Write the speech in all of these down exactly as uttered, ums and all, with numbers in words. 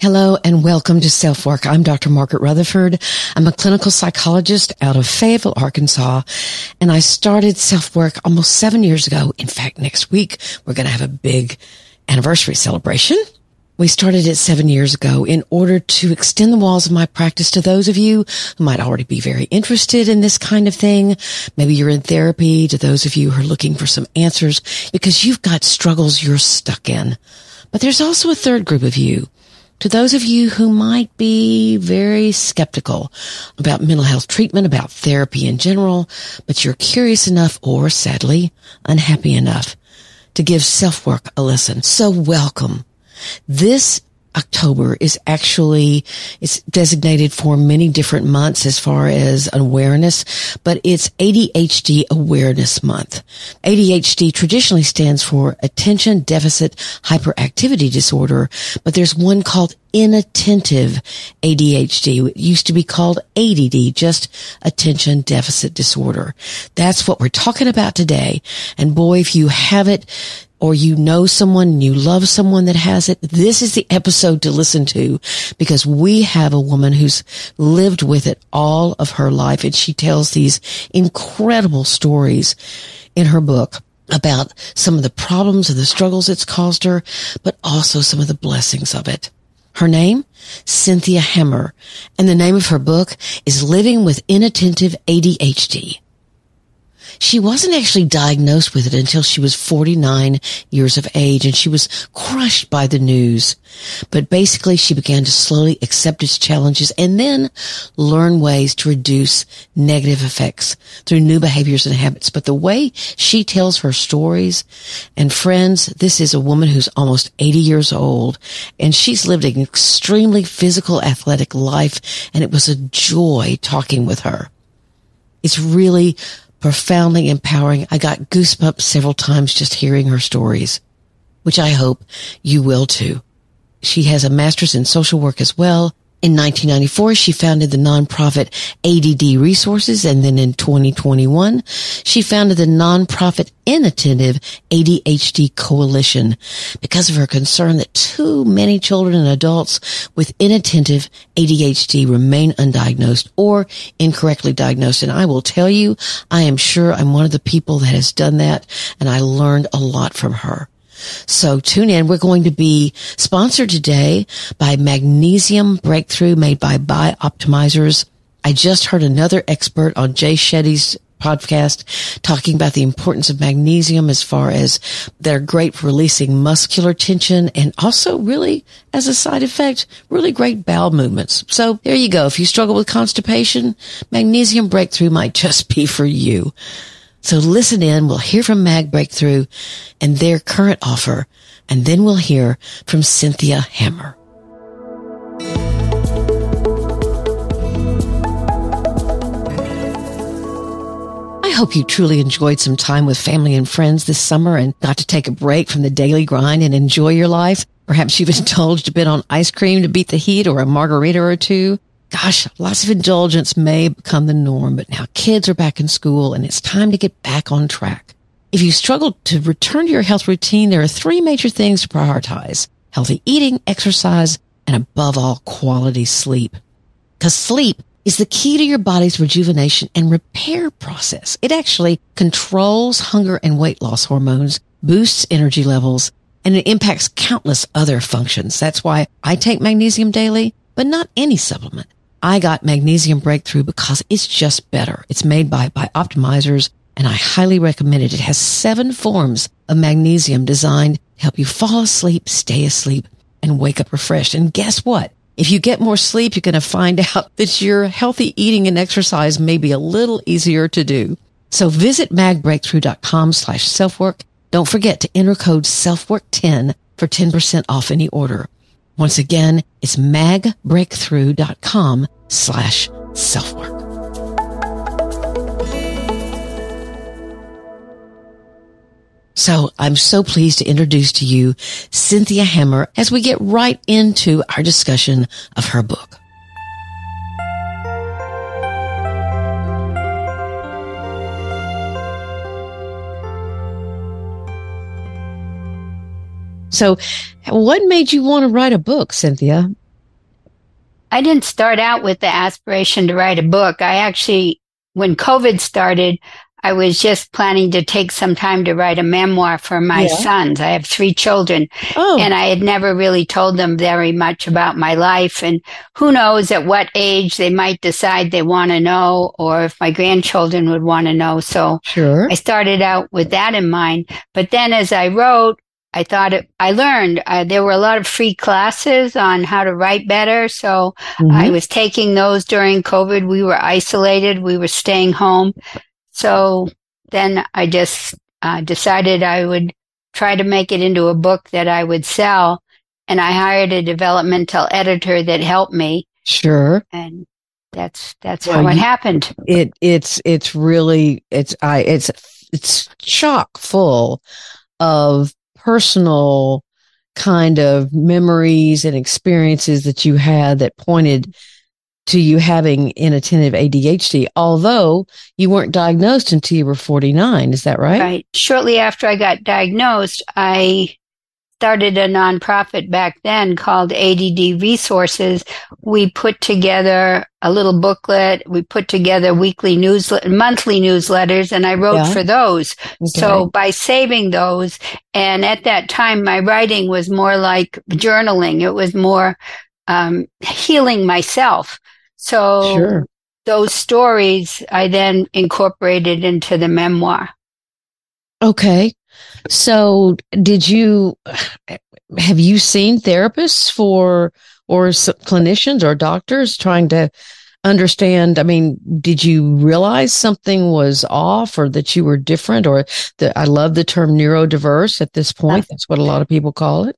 Hello and welcome to SelfWork. I'm Doctor Margaret Rutherford. I'm a clinical psychologist out of Fayetteville, Arkansas, and I started SelfWork almost seven years ago. In fact, next week, we're going to have a big anniversary celebration. We started it seven years ago in order to extend the walls of my practice to those of you who might already be very interested in this kind of thing. Maybe you're in therapy, to those of you who are looking for some answers because you've got struggles you're stuck in. But there's also a third group of you. To those of you who might be very skeptical about mental health treatment, about therapy in general, but you're curious enough or, sadly, unhappy enough to give SelfWork a listen. So welcome. This October is actually, it's designated for many different months as far as awareness, but it's A D H D Awareness Month. A D H D traditionally stands for Attention Deficit Hyperactivity Disorder, but there's one called Inattentive A D H D. It used to be called A D D, just Attention Deficit Disorder. That's what we're talking about today. And boy, if you have it, or you know someone, you love someone that has it, this is the episode to listen to, because we have a woman who's lived with it all of her life, and she tells these incredible stories in her book about some of the problems and the struggles it's caused her, but also some of the blessings of it. Her name, Cynthia Hammer, and the name of her book is Living with Inattentive A D H D. She wasn't actually diagnosed with it until she was forty-nine years of age, and she was crushed by the news. But basically, she began to slowly accept its challenges and then learn ways to reduce negative effects through new behaviors and habits. But the way she tells her stories, and friends, this is a woman who's almost eighty years old, and she's lived an extremely physical, athletic life, and it was a joy talking with her. It's really profoundly empowering. I got goosebumps several times just hearing her stories, which I hope you will too. She has a master's in social work as well. In nineteen ninety-four, she founded the nonprofit A D D Resources, and then in twenty twenty-one, she founded the nonprofit Inattentive A D H D Coalition because of her concern that too many children and adults with inattentive A D H D remain undiagnosed or incorrectly diagnosed. And I will tell you, I am sure I'm one of the people that has done that, and I learned a lot from her. So tune in. We're going to be sponsored today by Magnesium Breakthrough, made by BiOptimizers. I just heard another expert on Jay Shetty's podcast talking about the importance of magnesium as far as they're great for releasing muscular tension, and also really, as a side effect, really great bowel movements. So there you go. If you struggle with constipation, Magnesium Breakthrough might just be for you. So listen in, we'll hear from Mag Breakthrough and their current offer, and then we'll hear from Cynthia Hammer. I hope you truly enjoyed some time with family and friends this summer and got to take a break from the daily grind and enjoy your life. Perhaps you've indulged a bit on ice cream to beat the heat, or a margarita or two. Gosh, lots of indulgence may become the norm, but now kids are back in school and it's time to get back on track. If you struggle to return to your health routine, there are three major things to prioritize: healthy eating, exercise, and above all, quality sleep. Because sleep is the key to your body's rejuvenation and repair process. It actually controls hunger and weight loss hormones, boosts energy levels, and it impacts countless other functions. That's why I take magnesium daily, but not any supplement. I got Magnesium Breakthrough because it's just better. It's made by BiOptimizers, and I highly recommend it. It has seven forms of magnesium designed to help you fall asleep, stay asleep, and wake up refreshed. And guess what? If you get more sleep, you're going to find out that your healthy eating and exercise may be a little easier to do. So visit magbreakthrough.com slash selfwork. Don't forget to enter code selfwork ten for ten percent off any order. Once again, it's magbreakthrough.com slash selfwork. So I'm so pleased to introduce to you Cynthia Hammer as we get right into our discussion of her book. So what made you want to write a book, Cynthia? I didn't start out with the aspiration to write a book. I actually, when COVID started, I was just planning to take some time to write a memoir for my yeah. sons. I have three children, oh. and I had never really told them very much about my life. And who knows at what age they might decide they want to know, or if my grandchildren would want to know. So sure. I started out with that in mind. But then as I wrote, I thought it, I learned uh, there were a lot of free classes on how to write better. So mm-hmm. I was taking those during COVID. We were isolated. We were staying home. So then I just uh, decided I would try to make it into a book that I would sell. And I hired a developmental editor that helped me. Sure. And that's that's well, how it you, happened. It it's it's really it's I it's it's chock full of personal kind of memories and experiences that you had that pointed to you having inattentive A D H D, although you weren't diagnosed until you were forty-nine. Is that right? Right. Shortly after I got diagnosed, I started a nonprofit back then called A D D Resources. We put together a little booklet. We put together weekly newsletter, monthly newsletters, and I wrote yeah. for those. Okay. So by saving those, and at that time, my writing was more like journaling. It was more um, healing myself. So sure. those stories I then incorporated into the memoir. Okay. So did you, have you seen therapists for, or clinicians or doctors trying to understand? I mean, did you realize something was off or that you were different, or that, I love the term neurodiverse at this point. That's what a lot of people call it.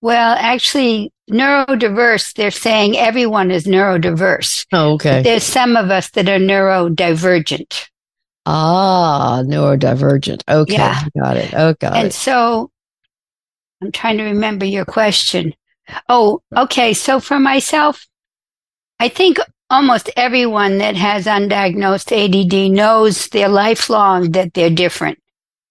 Well, actually, neurodiverse, they're saying everyone is neurodiverse. Oh, okay. But there's some of us that are neurodivergent. Ah, neurodivergent. Okay, yeah. got it. Oh, got and it. And so, I'm trying to remember your question. Oh, okay. So for myself, I think almost everyone that has undiagnosed A D D knows their lifelong that they're different.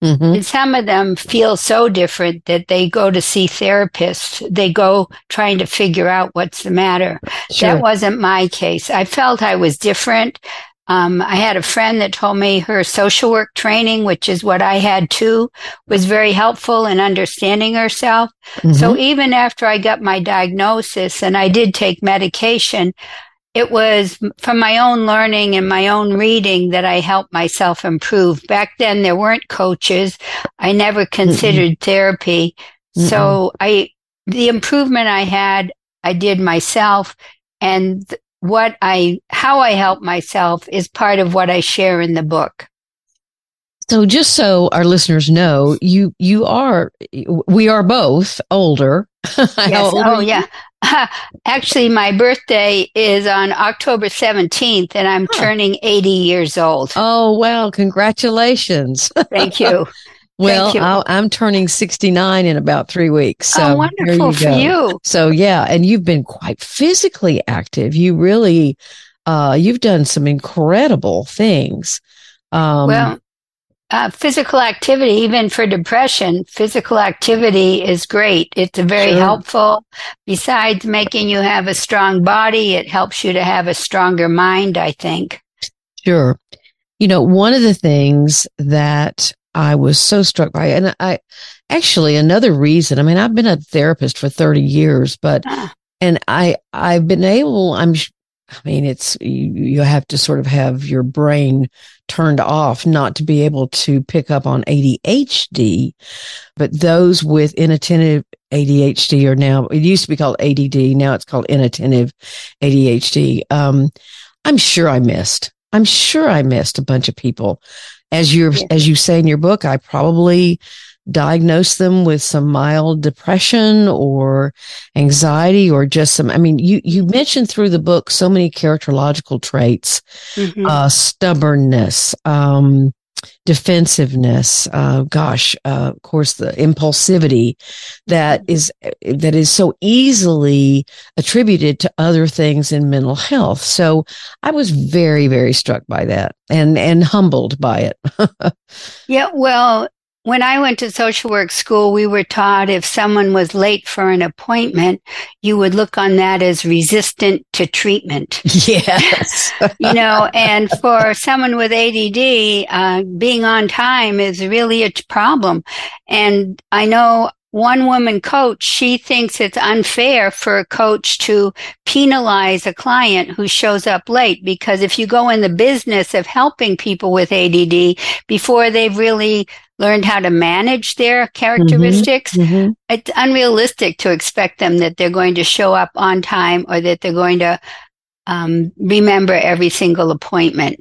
Mm-hmm. And some of them feel so different that they go to see therapists. They go trying to figure out what's the matter. Sure. That wasn't my case. I felt I was different. Um, I had a friend that told me her social work training, which is what I had too, was very helpful in understanding herself. Mm-hmm. So even after I got my diagnosis and I did take medication, it was from my own learning and my own reading that I helped myself improve. Back then, there weren't coaches. I never considered mm-hmm. therapy. Mm-hmm. So I, the improvement I had, I did myself. And th- What I, how I help myself is part of what I share in the book. So just so our listeners know, you, you are, we are both older. Yes. Older oh, yeah. Actually, my birthday is on October seventeenth and I'm huh. turning eighty years old. Oh, well, congratulations. Thank you. Well, I'll, I'm turning sixty-nine in about three weeks. So oh, wonderful for you. So, yeah. And you've been quite physically active. You really, uh, you've done some incredible things. Um, well, uh, physical activity, even for depression, physical activity is great. It's very sure. helpful. Besides making you have a strong body, it helps you to have a stronger mind, I think. Sure. You know, one of the things that I was so struck by, and I actually another reason. I mean, I've been a therapist for thirty years, but and I I've been able. I'm. I mean, it's you, you have to sort of have your brain turned off not to be able to pick up on A D H D. But those with inattentive A D H D are now. It used to be called A D D. Now it's called inattentive A D H D. Um, I'm sure I missed. I'm sure I missed a bunch of people. As you as you say in your book, I probably diagnosed them with some mild depression or anxiety or just some. I mean, you you mentioned through the book so many characterological traits, mm-hmm. uh, stubbornness, um, defensiveness, uh, gosh, uh, of course, the impulsivity that is that is so easily attributed to other things in mental health. So I was very, very struck by that and and humbled by it. Yeah, well, when I went to social work school, we were taught if someone was late for an appointment, you would look on that as resistant to treatment. Yes. You know, and for someone with A D D, uh, being on time is really a problem. And I know one woman coach, she thinks it's unfair for a coach to penalize a client who shows up late, because if you go in the business of helping people with A D D before they've really learned how to manage their characteristics, mm-hmm, mm-hmm. it's unrealistic to expect them that they're going to show up on time or that they're going to um, remember every single appointment.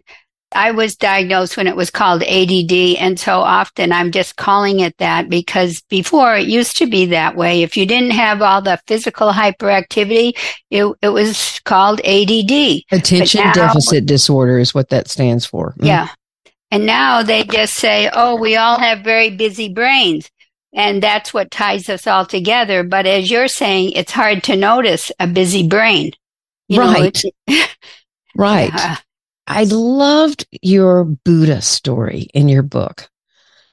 I was diagnosed when it was called A D D, and so often I'm just calling it that, because before it used to be that way. If you didn't have all the physical hyperactivity, it, it was called A D D. Attention now, deficit disorder is what that stands for. Mm. Yeah. And now they just say, oh, we all have very busy brains, and that's what ties us all together. But as you're saying, it's hard to notice a busy brain. You right. Know, right. Yeah. I loved your Buddha story in your book.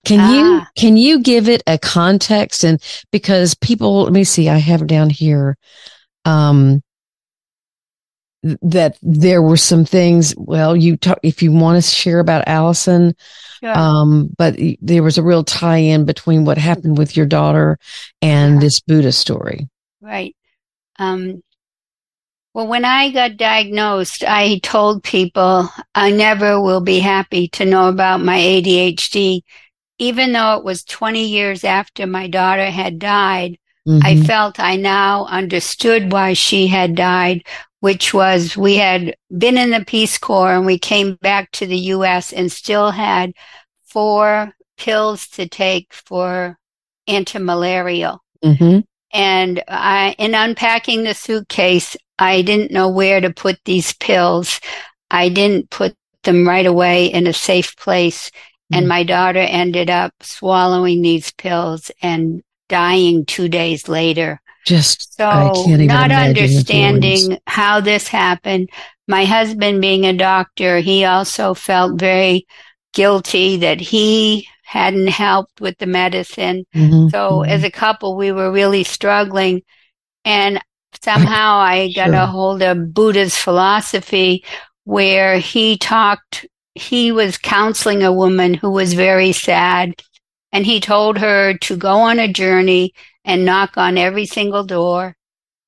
Can ah. you can you give it a context? And because people, let me see, I have down here um, that there were some things. Well, you talk, if you want to share about Allison, sure. um, but there was a real tie-in between what happened with your daughter and yeah. this Buddha story, right? Um, Well, when I got diagnosed, I told people I never will be happy to know about my A D H D. Even though it was twenty years after my daughter had died, mm-hmm. I felt I now understood why she had died, which was we had been in the Peace Corps and we came back to the U S and still had four pills to take for anti-malarial. Mm-hmm. And I, in unpacking the suitcase, I didn't know where to put these pills. I didn't put them right away in a safe place. Mm. And my daughter ended up swallowing these pills and dying two days later. Just so I can't even not understanding how this happened. My husband, being a doctor, he also felt very guilty that he hadn't helped with the medicine. Mm-hmm. So mm-hmm. as a couple, we were really struggling. And somehow I got sure. a hold of Buddha's philosophy, where he talked, he was counseling a woman who was very sad, and he told her to go on a journey and knock on every single door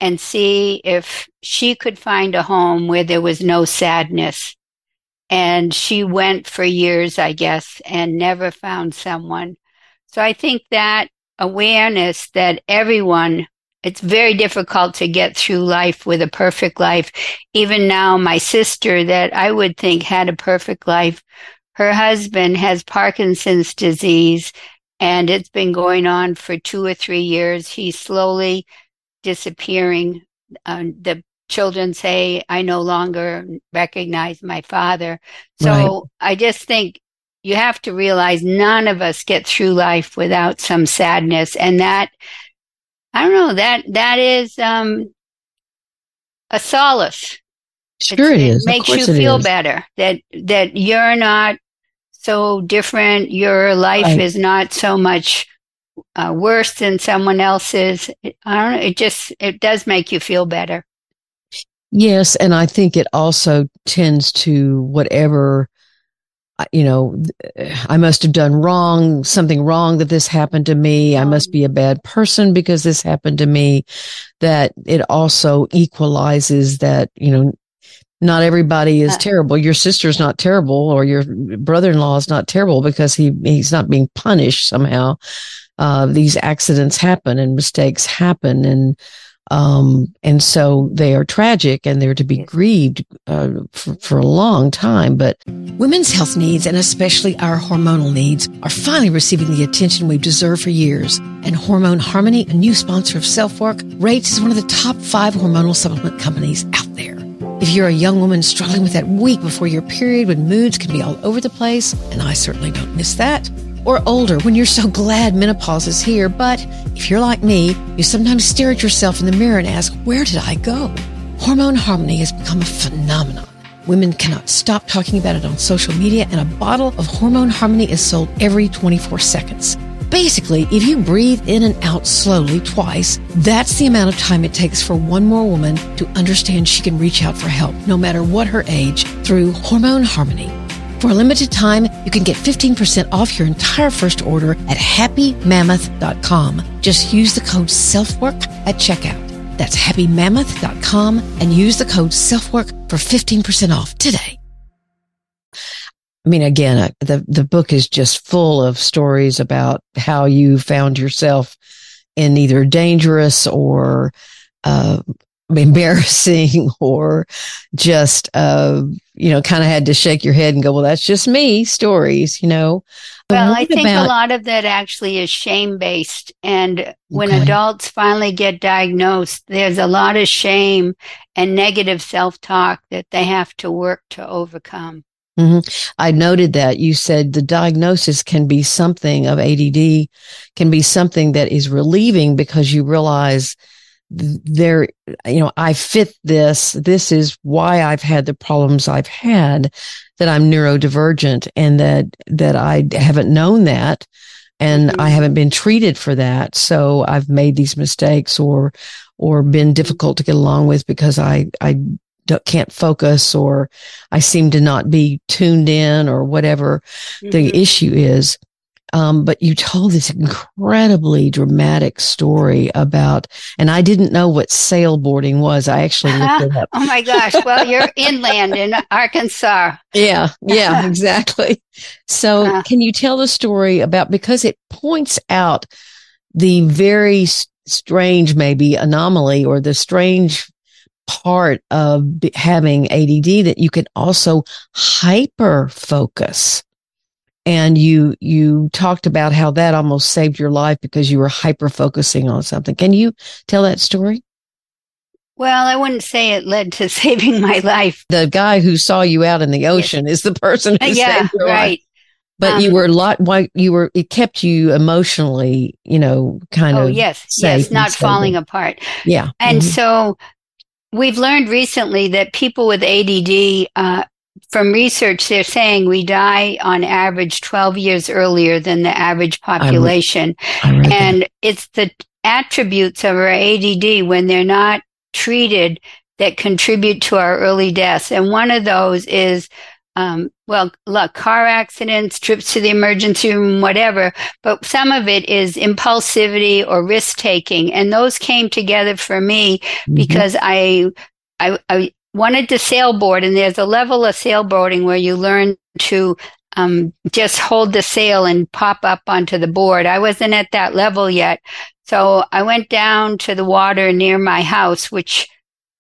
and see if she could find a home where there was no sadness. And she went for years, I guess, and never found someone. So I think that awareness that everyone, it's very difficult to get through life with a perfect life. Even now, my sister that I would think had a perfect life, her husband has Parkinson's disease, and it's been going on for two or three years. He's slowly disappearing. Uh, the children say, I no longer recognize my father. So right. I just think you have to realize none of us get through life without some sadness, and that I don't know, that that is um, a solace. Sure it, it is. It makes you feel is. better that that you're not so different. Your life right. is not so much uh, worse than someone else's. I don't know. It just it does make you feel better. Yes, and I think it also tends to whatever. You know, I must have done wrong, something wrong that this happened to me. I must be a bad person because this happened to me. That it also equalizes that, you know, not everybody is terrible. Your sister's not terrible, or your brother-in-law is not terrible because he he's not being punished somehow. Uh, these accidents happen and mistakes happen, and um, and so they are tragic and they're to be grieved uh, for, for a long time. But women's health needs, and especially our hormonal needs, are finally receiving the attention we've deserved for years. And Hormone Harmony, a new sponsor of SelfWork, rates as one of the top five hormonal supplement companies out there. If you're a young woman struggling with that week before your period when moods can be all over the place, and I certainly don't miss that, or older when you're so glad menopause is here, but if you're like me, you sometimes stare at yourself in the mirror and ask, where did I go? Hormone Harmony has become a phenomenon. Women cannot stop talking about it on social media, and a bottle of Hormone Harmony is sold every twenty-four seconds. Basically, if you breathe in and out slowly twice, that's the amount of time it takes for one more woman to understand she can reach out for help, no matter what her age, through Hormone Harmony. For a limited time, you can get fifteen percent off your entire first order at happy mammoth dot com. Just use the code SelfWork at checkout. That's happy mammoth dot com and use the code SelfWork for fifteen percent off today. I mean, again, the, the book is just full of stories about how you found yourself in either dangerous or uh, embarrassing or just, uh, you know, kind of had to shake your head and go, well, that's just me stories, you know. Well, I think about- a lot of that actually is shame-based. And when okay. adults finally get diagnosed, there's a lot of shame and negative self-talk that they have to work to overcome. Mm-hmm. I noted that you said the diagnosis can be something of A D D, can be something that is relieving because you realize there, you know, I fit this. This is why I've had the problems I've had, that I'm neurodivergent and that, that I haven't known that and mm-hmm. I haven't been treated for that. So I've made these mistakes or, or been difficult to get along with because I, I can't focus or I seem to not be tuned in or whatever mm-hmm. the issue is. Um, but you told this incredibly dramatic story about, and I didn't know what sailboarding was. I actually looked it up. Oh my gosh. Well, you're inland in Arkansas. Yeah. Yeah, exactly. So uh, can you tell the story about, because it points out the very strange, maybe anomaly or the strange part of having A D D that you can also hyper focus. And you you talked about how that almost saved your life because you were hyper-focusing on something. Can you tell that story? Well, I wouldn't say it led to saving my life. The guy who saw you out in the ocean yes. is the person who yeah, saved your right. life. But um, you were a lot, you were, it kept you emotionally, you know, kind oh, of yes, yes, not falling apart. Yeah. And mm-hmm. so we've learned recently that people with A D D, uh, from research, they're saying we die on average twelve years earlier than the average population. I read, I read and that. It's the attributes of our A D D when they're not treated that contribute to our early deaths. And one of those is, um, well, look, car accidents, trips to the emergency room, whatever. But some of it is impulsivity or risk taking. And those came together for me mm-hmm. because I, I, I, wanted to sailboard, and there's a level of sailboarding where you learn to um, just hold the sail and pop up onto the board. I wasn't at that level yet. So I went down to the water near my house, which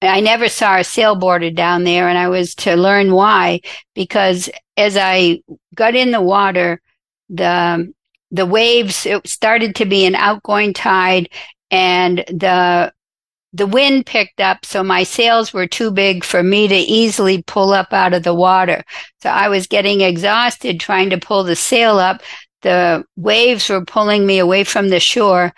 I never saw a sailboarder down there, and I was to learn why, because as I got in the water, the the waves, it started to be an outgoing tide, and the The wind picked up, so my sails were too big for me to easily pull up out of the water. So I was getting exhausted trying to pull the sail up. The waves were pulling me away from the shore,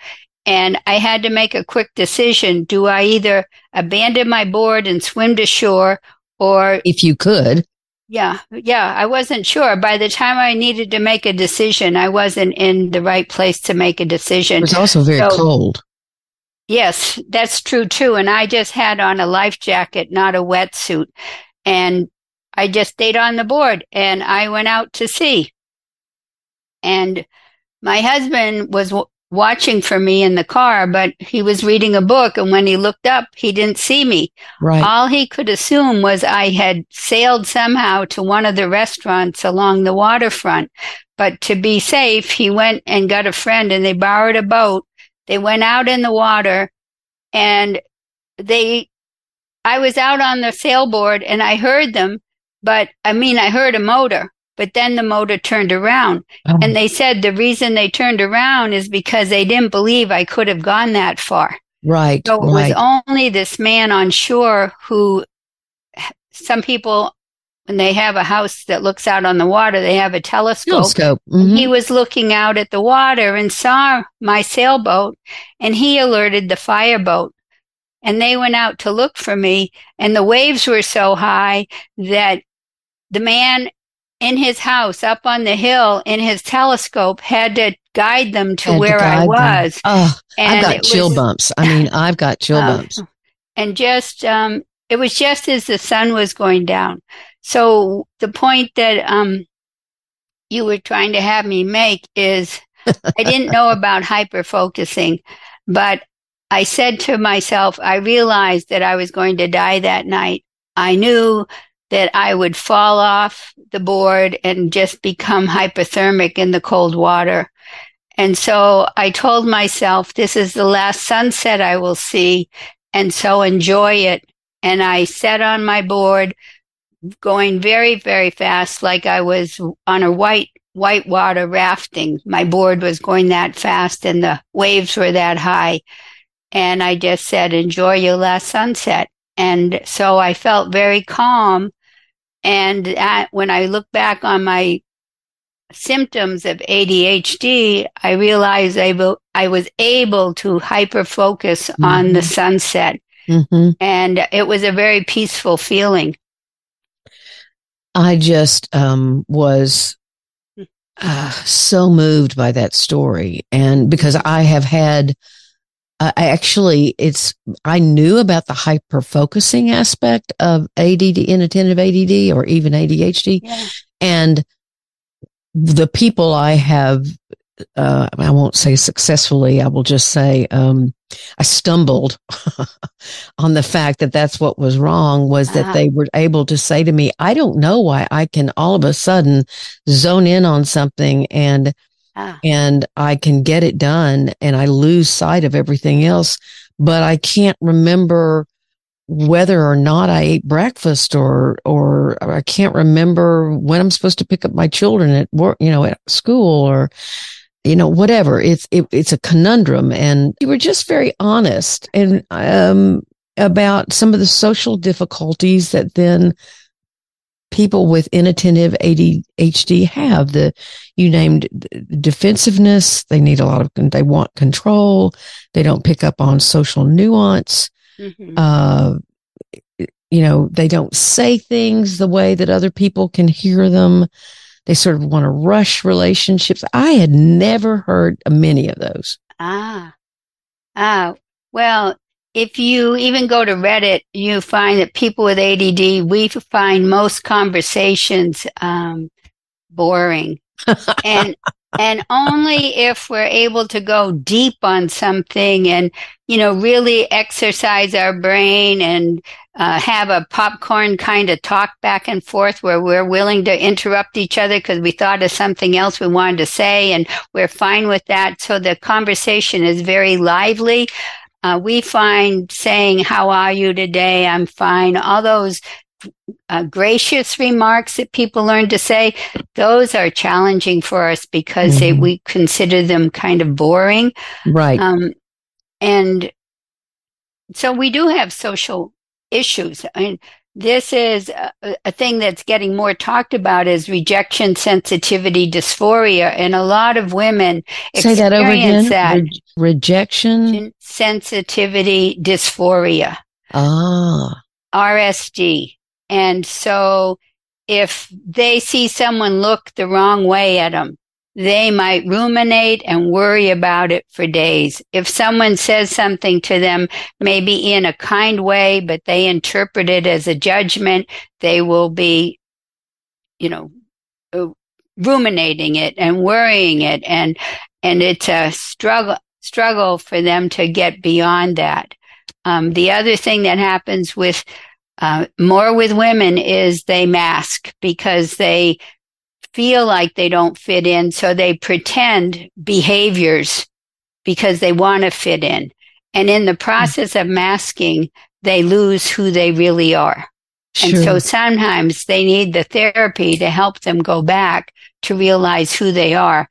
and I had to make a quick decision. Do I either abandon my board and swim to shore or... If you could. Yeah, yeah, I wasn't sure. By the time I needed to make a decision, I wasn't in the right place to make a decision. It was also very so, cold. Yes, that's true, too. And I just had on a life jacket, not a wetsuit. And I just stayed on the board and I went out to sea. And my husband was w- watching for me in the car, but he was reading a book. And when he looked up, he didn't see me. Right. All he could assume was I had sailed somehow to one of the restaurants along the waterfront. But to be safe, he went and got a friend and they borrowed a boat. They went out in the water and they, I was out on the sailboard and I heard them, but I mean, I heard a motor, but then the motor turned around oh. and they said the reason they turned around is because they didn't believe I could have gone that far. Right. So it right. was only this man on shore who some people, when they have a house that looks out on the water, they have a telescope. telescope. Mm-hmm. He was looking out at the water and saw my sailboat, and he alerted the fireboat. And they went out to look for me, and the waves were so high that the man in his house up on the hill in his telescope had to guide them to where to I was. Oh, I've got chill was, bumps. I mean, I've got chill uh, bumps. And just, um, it was just as the sun was going down. So the point that um, you were trying to have me make is I didn't know about hyper-focusing, but I said to myself, I realized that I was going to die that night. I knew that I would fall off the board and just become hypothermic in the cold water. And so I told myself, this is the last sunset I will see, and so enjoy it. And I sat on my board going very, very fast, like I was on a white whitewater rafting. My board was going that fast and the waves were that high. And I just said, enjoy your last sunset. And so I felt very calm. And that, when I look back on my symptoms of A D H D, I realized I, bo- I was able to hyper-focus mm-hmm. on the sunset. Mm-hmm. And it was a very peaceful feeling. I just um, was uh, so moved by that story. And because I have had, uh, I actually, it's, I knew about the hyper-focusing aspect of A D D, inattentive A D D, or even A D H D. Yeah. And the people I have, uh, I won't say successfully, I will just say, um, I stumbled on the fact that that's what was wrong, was that ah. they were able to say to me, I don't know why I can all of a sudden zone in on something and ah. and I can get it done and I lose sight of everything else, but I can't remember whether or not I ate breakfast or or I can't remember when I'm supposed to pick up my children at work, you know, at school or you know, whatever. It's, it, it's a conundrum. And you were just very honest and, um, about some of the social difficulties that then people with inattentive A D H D have. The, you named defensiveness. They need a lot of, they want control. They don't pick up on social nuance. Mm-hmm. Uh, you know, they don't say things the way that other people can hear them. They sort of want to rush relationships. I had never heard many of those. Ah, ah. Well, if you even go to Reddit, you find that people with A D D, we find most conversations um, boring. And and only if we're able to go deep on something and, you know, really exercise our brain and uh, have a popcorn kind of talk back and forth where we're willing to interrupt each other because we thought of something else we wanted to say and we're fine with that. So the conversation is very lively. Uh, we find saying, how are you today? I'm fine. All those Uh, gracious remarks that people learn to say, those are challenging for us because mm-hmm. they, we consider them kind of boring. Right. Um, and so we do have social issues. I mean, this is a, a thing that's getting more talked about is rejection sensitivity dysphoria. And a lot of women say experience that. Over again. that. Re- rejection sensitivity dysphoria. Ah. R S D. And so if they see someone look the wrong way at them, they might ruminate and worry about it for days. If someone says something to them, maybe in a kind way, but they interpret it as a judgment, they will be, you know, ruminating it and worrying it. And, and it's a struggle, struggle for them to get beyond that. Um, the other thing that happens with Uh, more with women is they mask because they feel like they don't fit in. So they pretend behaviors because they want to fit in. And in the process of masking, they lose who they really are. Sure. And so sometimes they need the therapy to help them go back to realize who they are.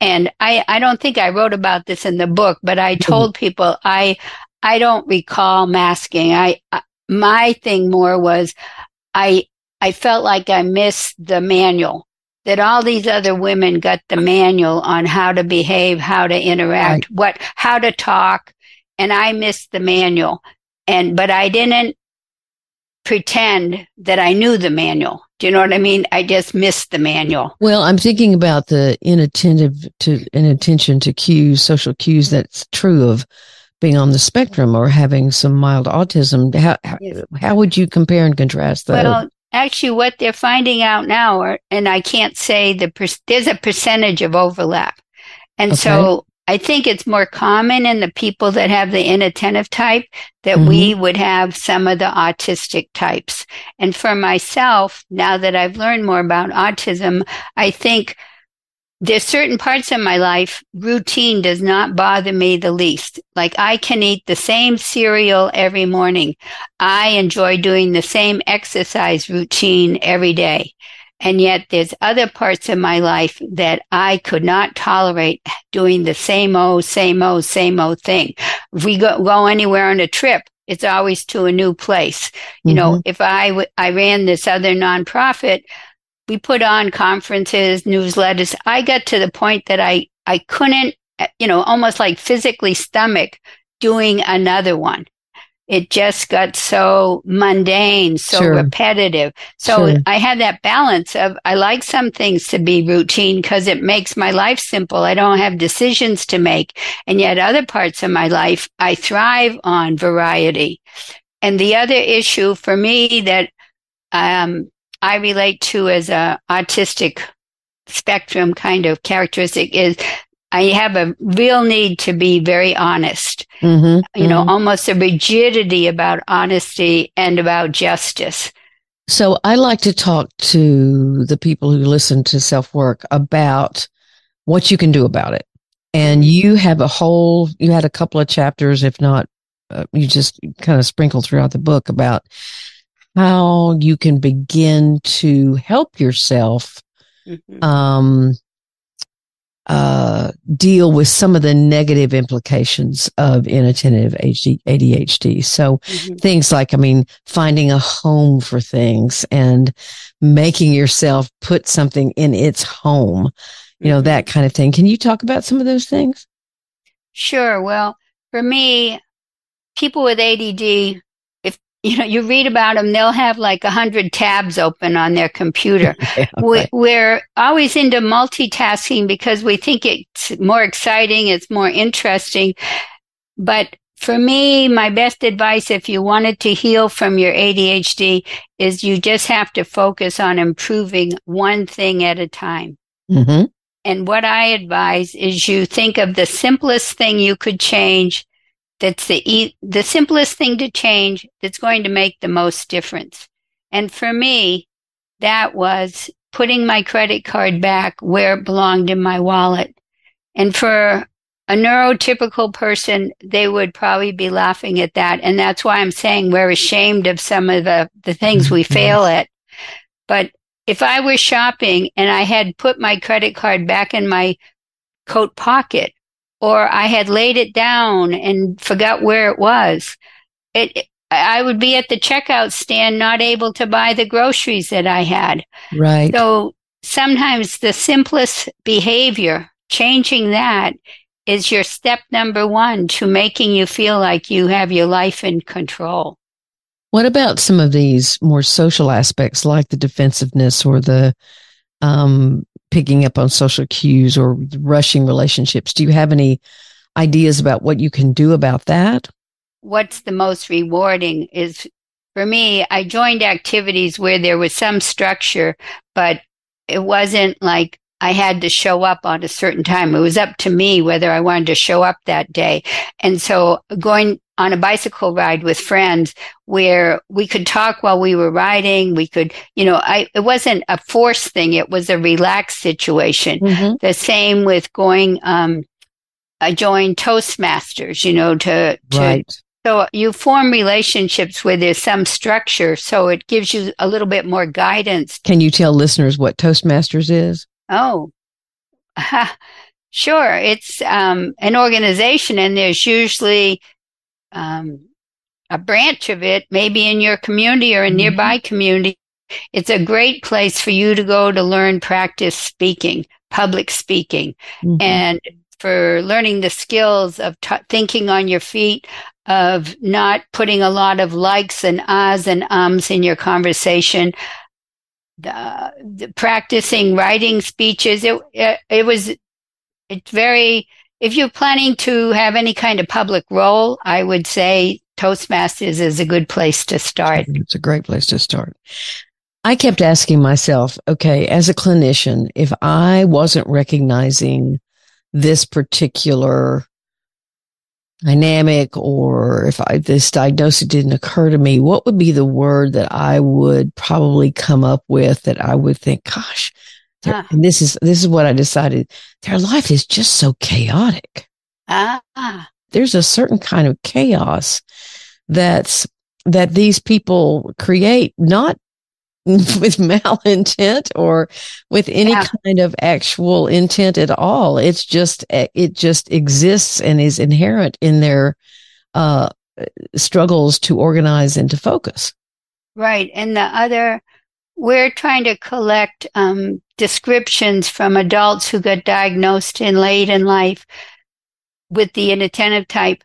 And I, I don't think I wrote about this in the book, but I told people I, I don't recall masking. I, I My thing more was I I felt like I missed the manual, that all these other women got the manual on how to behave, how to interact, right. what how to talk, and I missed the manual. And but I didn't pretend that I knew the manual. Do you know what I mean? I just missed the manual. Well, I'm thinking about the inattentive to inattention to cues, social cues. That's true of being on the spectrum or having some mild autism. How how, yes. how would you compare and contrast that? Well, actually, what they're finding out now, are, and I can't say the per- there's a percentage of overlap, and okay. so I think it's more common in the people that have the inattentive type that mm-hmm. we would have some of the autistic types. And for myself, now that I've learned more about autism, I think there's certain parts of my life, routine does not bother me the least. Like I can eat the same cereal every morning. I enjoy doing the same exercise routine every day. And yet there's other parts of my life that I could not tolerate doing the same old, same old, same old thing. If we go, go anywhere on a trip, it's always to a new place. You mm-hmm. know, if I, w- I ran this other nonprofit, we put on conferences, newsletters. I got to the point that I, I couldn't, you know, almost like physically stomach doing another one. It just got so mundane, so sure. repetitive. So sure. I had that balance of I like some things to be routine because it makes my life simple. I don't have decisions to make. And yet other parts of my life, I thrive on variety. And the other issue for me that um, I relate to as a autistic spectrum kind of characteristic is I have a real need to be very honest, mm-hmm, you know, mm-hmm. almost a rigidity about honesty and about justice. So I like to talk to the people who listen to Self-Work about what you can do about it. And you have a whole, you had a couple of chapters, if not, uh, you just kind of sprinkled throughout the book about how you can begin to help yourself, mm-hmm. um, Uh, deal with some of the negative implications of inattentive A D H D. So mm-hmm. things like, I mean, finding a home for things and making yourself put something in its home, you know, mm-hmm. that kind of thing. Can you talk about some of those things? Sure. Well, for me, people with A D D, you know, you read about them, they'll have like one hundred tabs open on their computer. Yeah, okay. We're always into multitasking because we think it's more exciting, it's more interesting. But for me, my best advice, if you wanted to heal from your A D H D, is you just have to focus on improving one thing at a time. Mm-hmm. And what I advise is you think of the simplest thing you could change. That's the e- the simplest thing to change that's going to make the most difference. And for me, that was putting my credit card back where it belonged in my wallet. And for a neurotypical person, they would probably be laughing at that. And that's why I'm saying we're ashamed of some of the, the things we fail at. But if I were shopping and I had put my credit card back in my coat pocket, or I had laid it down and forgot where it was, it, I would be at the checkout stand not able to buy the groceries that I had. Right. So sometimes the simplest behavior, changing that, is your step number one to making you feel like you have your life in control. What about some of these more social aspects like the defensiveness or the um picking up on social cues or rushing relationships? Do you have any ideas about what you can do about that? What's the most rewarding is, for me, I joined activities where there was some structure, but it wasn't like I had to show up on a certain time. It was up to me whether I wanted to show up that day. And so going on a bicycle ride with friends where we could talk while we were riding, we could, you know, I, it wasn't a forced thing. It was a relaxed situation. Mm-hmm. The same with going, um, I joined Toastmasters, you know, to, to, right. So you form relationships where there's some structure. So it gives you a little bit more guidance. Can you tell listeners what Toastmasters is? Oh, sure. It's um, an organization, and there's usually um, a branch of it, maybe in your community or a nearby community, It's a great place for you to go to learn practice speaking, public speaking, mm-hmm. and for learning the skills of t- thinking on your feet, of not putting a lot of likes and ahs and ums in your conversation, the, the practicing writing speeches. It, it, it was, it's very, if you're planning to have any kind of public role, I would say Toastmasters is a good place to start. It's a great place to start. I kept asking myself, okay, as a clinician, if I wasn't recognizing this particular dynamic, or if I, this diagnosis didn't occur to me, what would be the word that I would probably come up with that I would think, gosh, ah. and this is, this is what I decided. Their life is just so chaotic. Ah. There's a certain kind of chaos that's, that these people create, not with malintent or with any yeah. kind of actual intent at all. It's just, it just exists and is inherent in their uh, struggles to organize and to focus. Right. And the other, we're trying to collect um, descriptions from adults who got diagnosed in late in life with the inattentive type.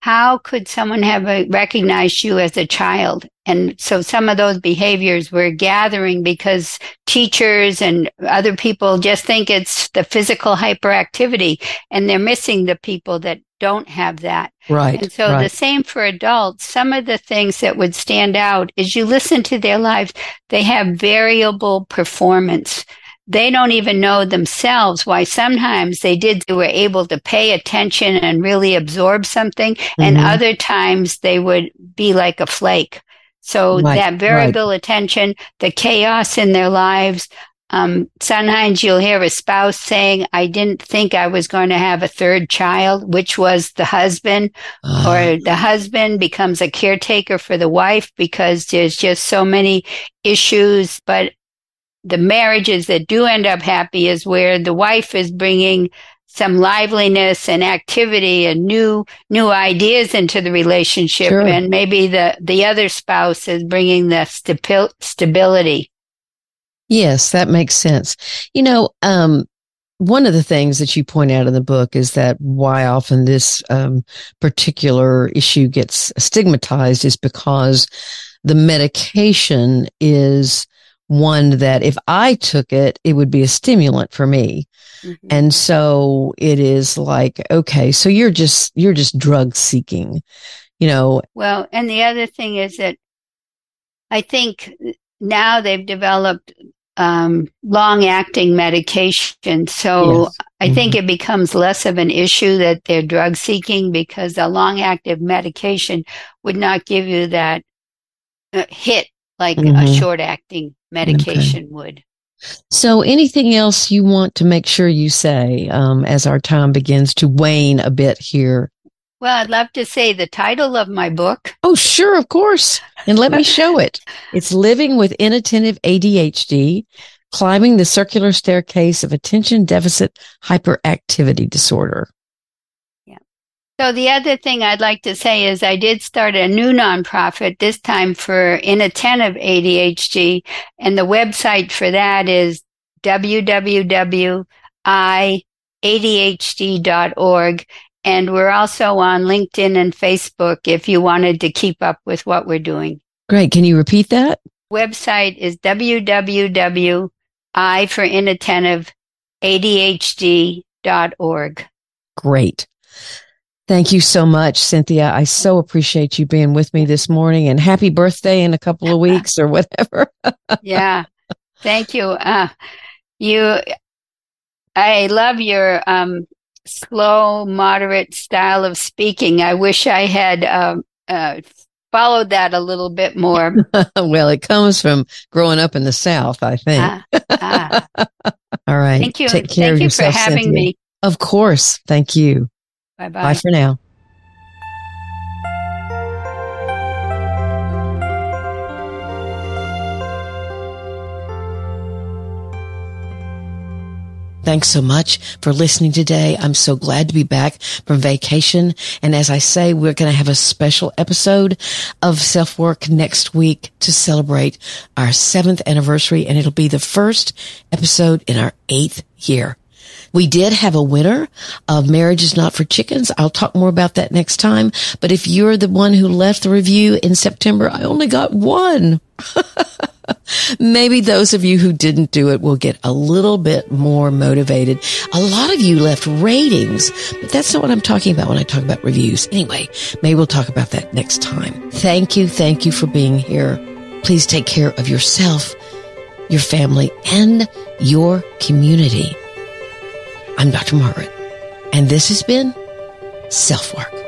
How could someone have a, recognized you as a child? And so some of those behaviors we're gathering because teachers and other people just think it's the physical hyperactivity, and they're missing the people that don't have that. Right. And so right. the same for adults. Some of the things that would stand out is you listen to their lives. They have variable performance. They don't even know themselves why sometimes they did, they were able to pay attention and really absorb something. Mm-hmm. And other times they would be like a flake. So right, that variable right. attention, the chaos in their lives. Um, sometimes you'll hear a spouse saying, I didn't think I was going to have a third child, which was the husband, uh, or the husband becomes a caretaker for the wife because there's just so many issues. But the marriages that do end up happy is where the wife is bringing some liveliness and activity and new new ideas into the relationship. Sure. And maybe the, the other spouse is bringing the stabi- stability. Yes, that makes sense. You know, um, one of the things that you point out in the book is that why often this um, particular issue gets stigmatized is because the medication is one that if I took it, it would be a stimulant for me. Mm-hmm. And so it is like, okay, so you're just, you're just drug seeking, you know. Well, and the other thing is that I think now they've developed um, long acting medication. So yes. I mm-hmm. think it becomes less of an issue that they're drug seeking because a long active medication would not give you that uh, hit like mm-hmm. a short acting medication okay. would. So anything else you want to make sure you say um, as our time begins to wane a bit here? Well, I'd love to say the title of my book. Oh, sure, of course. And let me show it. It's Living with Inattentive A D H D, Climbing the Circular Staircase of Attention Deficit Hyperactivity Disorder. Yeah. So the other thing I'd like to say is I did start a new nonprofit, this time for inattentive A D H D. And the website for that is w w w dot i a d h d dot org. And we're also on LinkedIn and Facebook if you wanted to keep up with what we're doing. Great. Can you repeat that? Website is w w w dot i for inattentive a d h d dot org. Great. Thank you so much, Cynthia. I so appreciate you being with me this morning, and happy birthday in a couple of weeks or whatever. Yeah. Thank you. Uh, you, I love your, um, slow, moderate style of speaking. I wish I had um, uh, followed that a little bit more. Well, it comes from growing up in the South, I think. Ah, ah. All right. Thank you. Take care Thank of you yourself, for having Cynthia. Me. Of course. Thank you. Bye-bye. Bye for now. Thanks so much for listening today. I'm so glad to be back from vacation. And as I say, we're going to have a special episode of Self-Work next week to celebrate our seventh anniversary. And it'll be the first episode in our eighth year. We did have a winner of Marriage is Not for Chickens. I'll talk more about that next time. But if you're the one who left the review in September, I only got one. Maybe those of you who didn't do it will get a little bit more motivated. A lot of you left ratings, but that's not what I'm talking about when I talk about reviews. Anyway, maybe we'll talk about that next time. Thank you. Thank you for being here. Please take care of yourself, your family, and your community. I'm Doctor Margaret, and this has been Self-Work.